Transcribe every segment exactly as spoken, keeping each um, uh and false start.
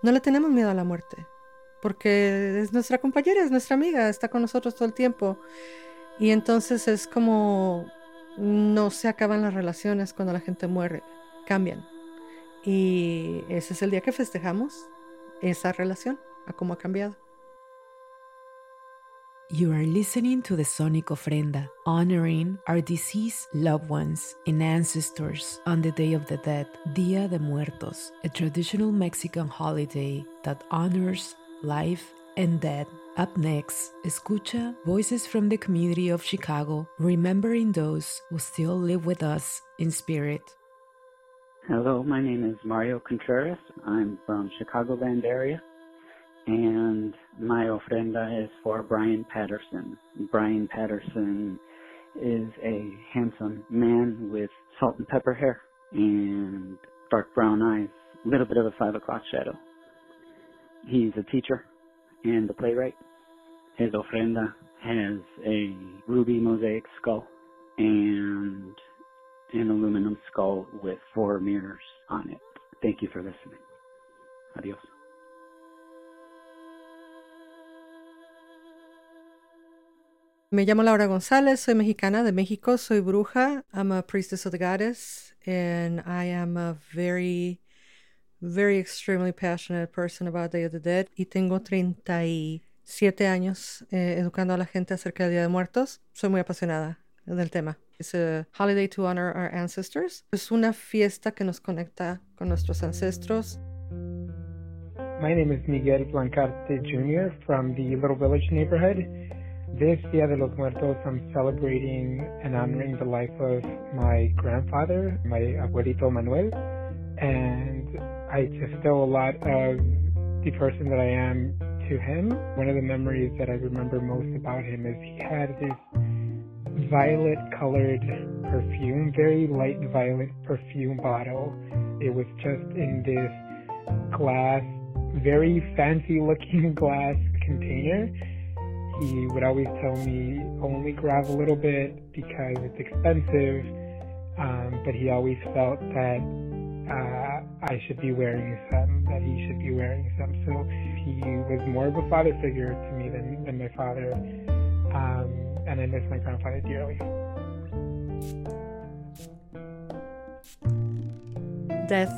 No le tenemos miedo a la muerte, porque es nuestra compañera, es nuestra amiga, está con nosotros todo el tiempo. Y entonces es como no se acaban las relaciones cuando la gente muere, cambian. Y ese es el día que festejamos esa relación, a cómo ha cambiado. You are listening to the Sonic Ofrenda, honoring our deceased loved ones and ancestors on the Day of the Dead, Día de Muertos, a traditional Mexican holiday that honors life and death. Up next, escucha voices from the community of Chicago, remembering those who still live with us in spirit. Hello, my name is Mario Contreras. I'm from Chicagoland area, and my ofrenda is for Brian Patterson. Brian Patterson is a handsome man with salt and pepper hair and dark brown eyes, a little bit of a five o'clock shadow. He's a teacher and a playwright. His ofrenda has a ruby mosaic skull and an aluminum skull with four mirrors on it. Thank you for listening. Adios. Me llamo Laura González, soy mexicana de México, soy bruja. I'm a priestess of the goddess, and I am a very... very extremely passionate person about Day of the Dead, y tengo treinta y siete años eh, educando a la gente acerca del Día de Muertos. Soy muy apasionada del tema. It's a holiday to honor our ancestors. Es una fiesta que nos conecta con nuestros ancestros. My name is Miguel Blancarte Junior from the Little Village neighborhood. This Día de los Muertos, I'm celebrating and honoring the life of my grandfather, my abuelito Manuel, and I just owe a lot of the person that I am to him. One of the memories that I remember most about him is he had this violet-colored perfume, very light violet perfume bottle. It was just in this glass, very fancy-looking glass container. He would always tell me, only grab a little bit because it's expensive, um, but he always felt that Uh, I should be wearing some, that he should be wearing some. So he was more of a father figure to me than, than my father, um, and I miss my grandfather dearly. Death,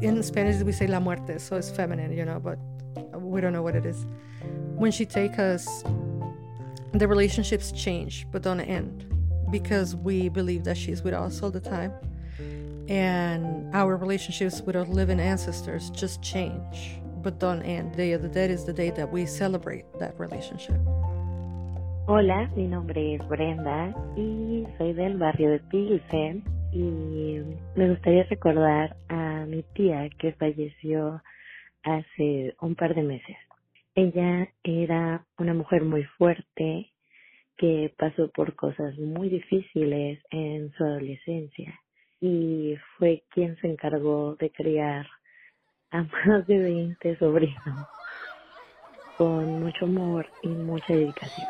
in Spanish we say la muerte, so it's feminine, you know, but we don't know what it is. When she takes us, the relationships change, but don't end, because we believe that she's with us all the time. And our relationships with our living ancestors just change, but don't end. Day of the Dead is the day that we celebrate that relationship. Hola, mi nombre es Brenda y soy del barrio de Pilsen, y me gustaría recordar a mi tía que falleció hace un par de meses. Ella era una mujer muy fuerte que pasó por cosas muy difíciles en su adolescencia. Y fue quien se encargó de criar a más de veinte sobrinos con mucho amor y mucha dedicación.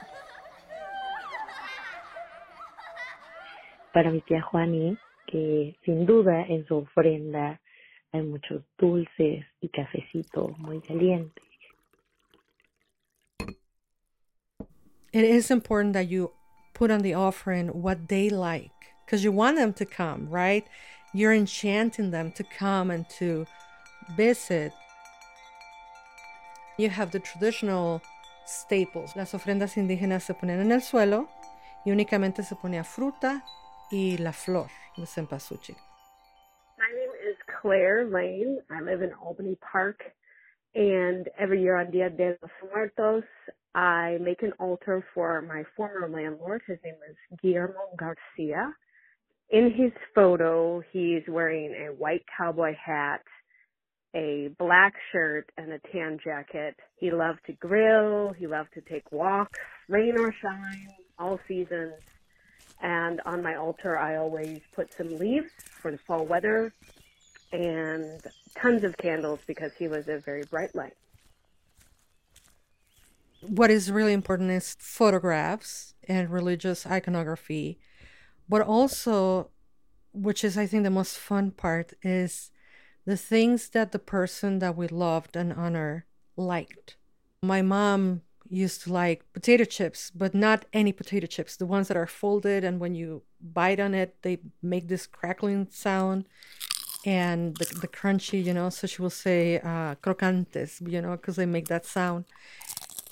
Para mi tía Juani, que sin duda en su ofrenda hay muchos dulces y cafecito muy caliente. It is important that you put on the offering what they like. Because you want them to come, right? You're enchanting them to come and to visit. You have the traditional staples. Las ofrendas indígenas se ponían en el suelo y únicamente se ponía fruta y la flor de cempasúchil. My name is Claire Lane. I live in Albany Park. And every year on Dia de los Muertos, I make an altar for my former landlord. His name is Guillermo Garcia. In his photo, he's wearing a white cowboy hat, a black shirt, and a tan jacket. He loved to grill. He loved to take walks, rain or shine, all seasons. And on my altar, I always put some leaves for the fall weather and tons of candles because he was a very bright light. What is really important is photographs and religious iconography. But also, which is, I think, the most fun part, is the things that the person that we loved and honored liked. My mom used to like potato chips, but not any potato chips. The ones that are folded, and when you bite on it, they make this crackling sound and the, the crunchy, you know. So she will say uh, crocantes, you know, because they make that sound.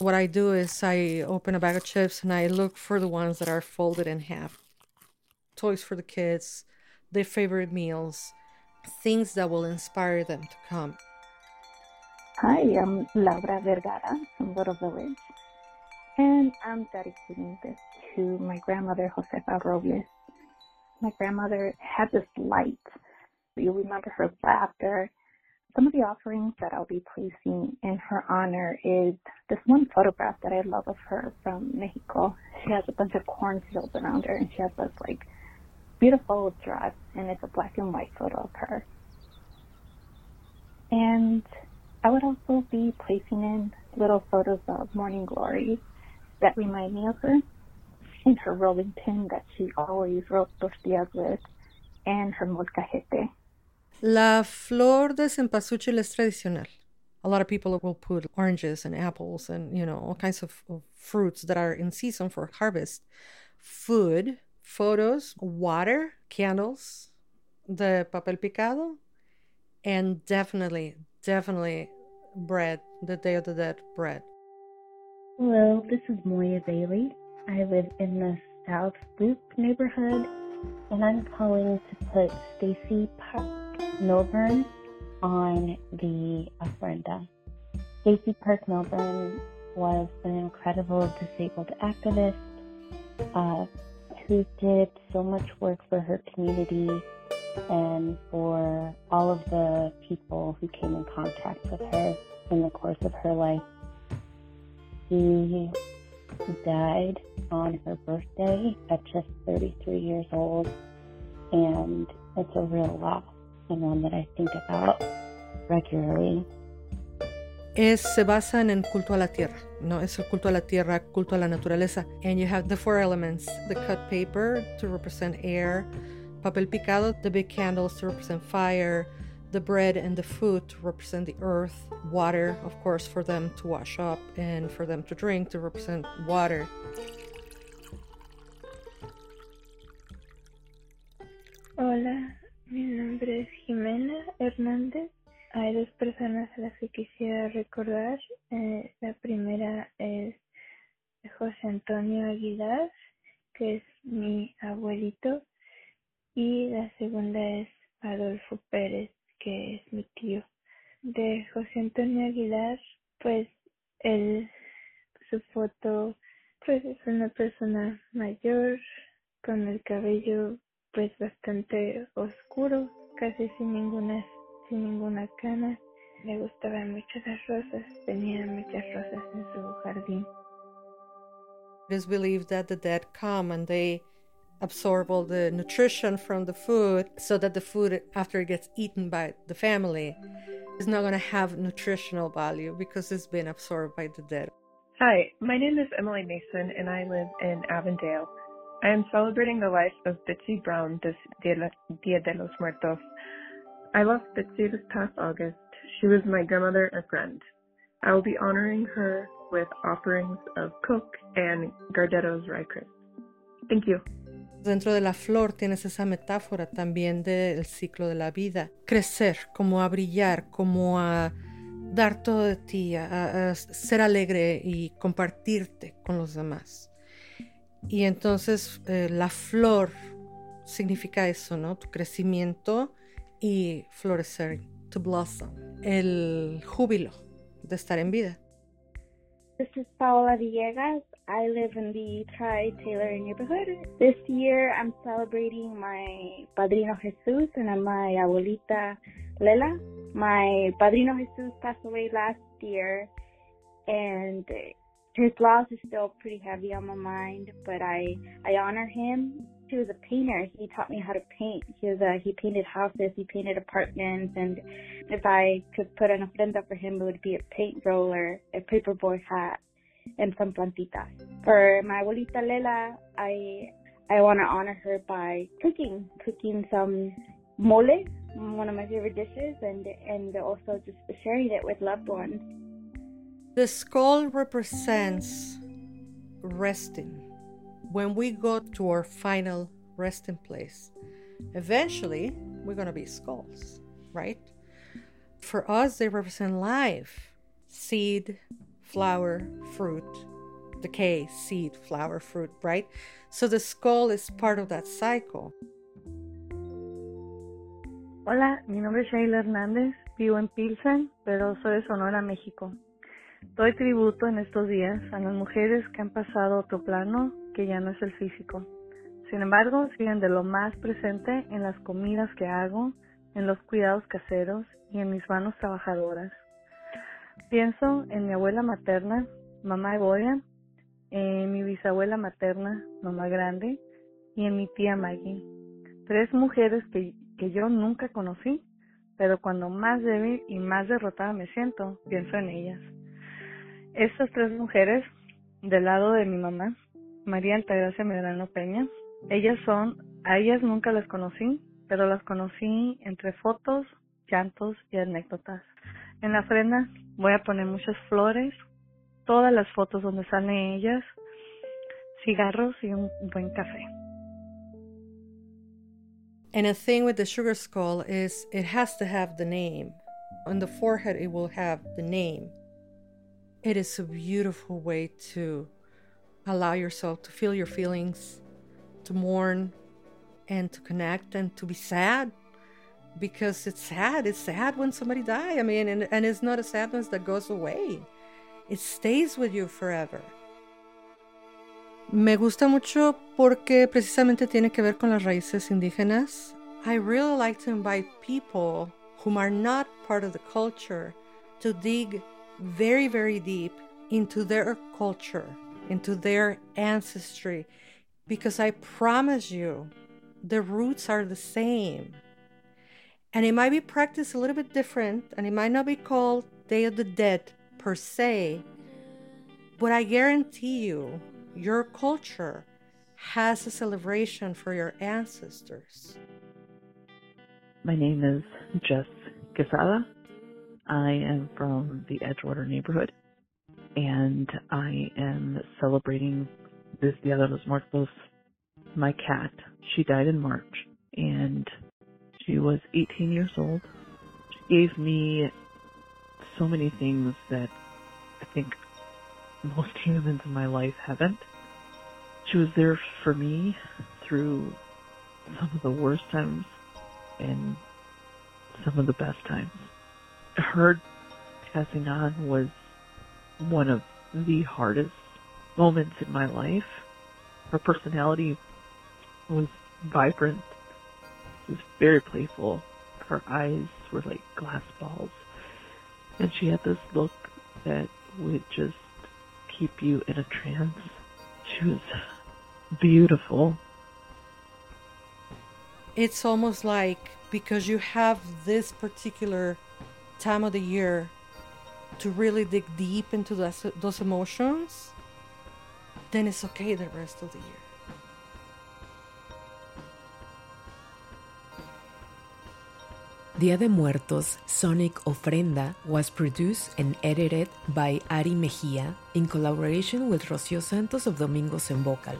What I do is I open a bag of chips and I look for the ones that are folded in half. Toys for the kids, their favorite meals, things that will inspire them to come. Hi, I'm Laura Vergara from Little Village, and I'm dedicating this to my grandmother, Josefa Robles. My grandmother had this light. You remember her laughter. Some of the offerings that I'll be placing in her honor is this one photograph that I love of her from Mexico. She has a bunch of cornfields around her, and she has this, like, beautiful dress, and it's a black and white photo of her. And I would also be placing in little photos of Morning Glory that remind me of her, and her rolling pin that she always rolled tortillas with, and her molcajete. La flor de cempasúchil es tradicional. A lot of people will put oranges and apples and, you know, all kinds of, of fruits that are in season for harvest. Food, photos, water, candles, the papel picado, and definitely, definitely bread, the Day of the Dead bread. Hello, this is Moya Bailey. I live in the South Loop neighborhood, and I'm calling to put Stacey Park Milbern on the ofrenda. Stacey Park Milbern was an incredible disabled activist uh, who did so much work for her community and for all of the people who came in contact with her in the course of her life. She died on her birthday at just thirty-three years old, and it's a real loss, and one that I think about regularly. Es, se basa en el culto a la tierra, no? Es el culto a la tierra, culto a la naturaleza. And you have the four elements: the cut paper to represent air, papel picado, the big candles to represent fire, the bread and the food to represent the earth, water, of course, for them to wash up, and for them to drink to represent water. Hola, mi nombre es Jimena Hernández. Hay dos personas a las que quisiera recordar. Eh, la primera es José Antonio Aguilar, que es mi abuelito. Y la segunda es Adolfo Pérez, que es mi tío. De José Antonio Aguilar, pues él, su foto, pues es una persona mayor, con el cabello pues bastante oscuro, casi sin ninguna, sin ninguna cana. Le gustaban mucho las rosas, tenía muchas rosas en su jardín. It is believed that the dead come and they absorb all the nutrition from the food, so that the food, after it gets eaten by the family, is not going to have nutritional value because it's been absorbed by the dead. Hi, my name is Emily Mason, and I live in Avondale. I am celebrating the life of Bitsy Brown this Dia de los Muertos. I lost Bitsy this past August. She was my grandmother and friend. I will be honoring her with offerings of Coke and Gardero's Rye Crisp. Thank you. Dentro de la flor tienes esa metáfora también del ciclo de la vida. Crecer, como a brillar, como a dar todo de ti, a, a ser alegre y compartirte con los demás. Y entonces eh, la flor significa eso, ¿no? Tu crecimiento y florecer, to blossom. El júbilo de estar en vida. This is Paola Villegas. I live in the Tri-Taylor neighborhood. This year, I'm celebrating my Padrino Jesús and my abuelita Lela. My Padrino Jesús passed away last year, and his loss is still pretty heavy on my mind, but I, I honor him. He was a painter. He taught me how to paint. He was a, he painted houses, he painted apartments, and if I could put an ofrenda for him, it would be a paint roller, a paperboy hat, and some plantitas. For my abuelita Lela, I I want to honor her by cooking, cooking some mole, one of my favorite dishes, and and also just sharing it with loved ones. The skull represents resting. When we go to our final resting place, eventually we're going to be skulls, right? For us, they represent life, seed, flower, fruit, decay, seed, flower, fruit, right? So the skull is part of that cycle. Hola, mi nombre es Sheila Hernández, vivo en Pilsen, pero soy de Sonora, México. Doy tributo en estos días a las mujeres que han pasado otro plano que ya no es el físico. Sin embargo, siguen de lo más presente en las comidas que hago, en los cuidados caseros y en mis manos trabajadoras. Pienso en mi abuela materna, mamá Egoya, en mi bisabuela materna, mamá grande, y en mi tía Maggie. Tres mujeres que, que yo nunca conocí, pero cuando más débil y más derrotada me siento, pienso en ellas. Estas tres mujeres, del lado de mi mamá, María Altagracia Medrano Peña, ellas son, a ellas nunca las conocí, pero las conocí entre fotos, llantos y anécdotas. En la ofrenda voy a poner muchas flores, todas las fotos donde salen ellas, cigarros y un buen café. And the thing with the sugar skull is it has to have the name. On the forehead it will have the name. It is a beautiful way to allow yourself to feel your feelings, to mourn, and to connect, and to be sad, because it's sad. It's sad when somebody dies. I mean, and, and it's not a sadness that goes away. It stays with you forever. Me gusta mucho porque precisamente tiene que ver con las raíces indígenas. I really like to invite people whom are not part of the culture to dig very, very deep into their culture, into their ancestry, because I promise you, the roots are the same. And it might be practiced a little bit different, and it might not be called Day of the Dead per se, but I guarantee you, your culture has a celebration for your ancestors. My name is Jess Quesada. I am from the Edgewater neighborhood, and I am celebrating this Dia de los Muertos. My cat, she died in March, and she was eighteen years old. She gave me so many things that I think most humans in my life haven't. She was there for me through some of the worst times and some of the best times. Her passing on was one of the hardest moments in my life. Her personality was vibrant. She was very playful. Her eyes were like glass balls. And she had this look that would just keep you in a trance. She was beautiful. It's almost like because you have this particular time of the year to really dig deep into those, those emotions, then it's okay the rest of the year. Día de Muertos Sonic Ofrenda was produced and edited by Ari Mejía in collaboration with Rocío Santos of Domingos en Vocal.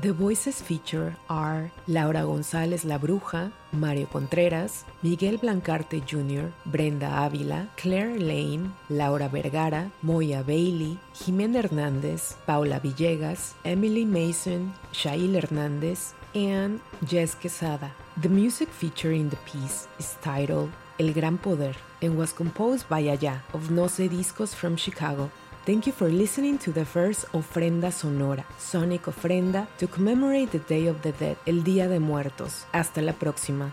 The voices featured are Laura González La Bruja, Mario Contreras, Miguel Blancarte Junior, Brenda Ávila, Claire Lane, Laura Vergara, Moya Bailey, Jimena Hernández, Paola Villegas, Emily Mason, Sheila Hernández, and Jess Quesada. The music featuring the piece is titled El Gran Poder and was composed by Aya of Noce Discos from Chicago. Thank you for listening to the first Ofrenda Sonora, Sonic Ofrenda, to commemorate the Day of the Dead, El Día de Muertos. Hasta la próxima.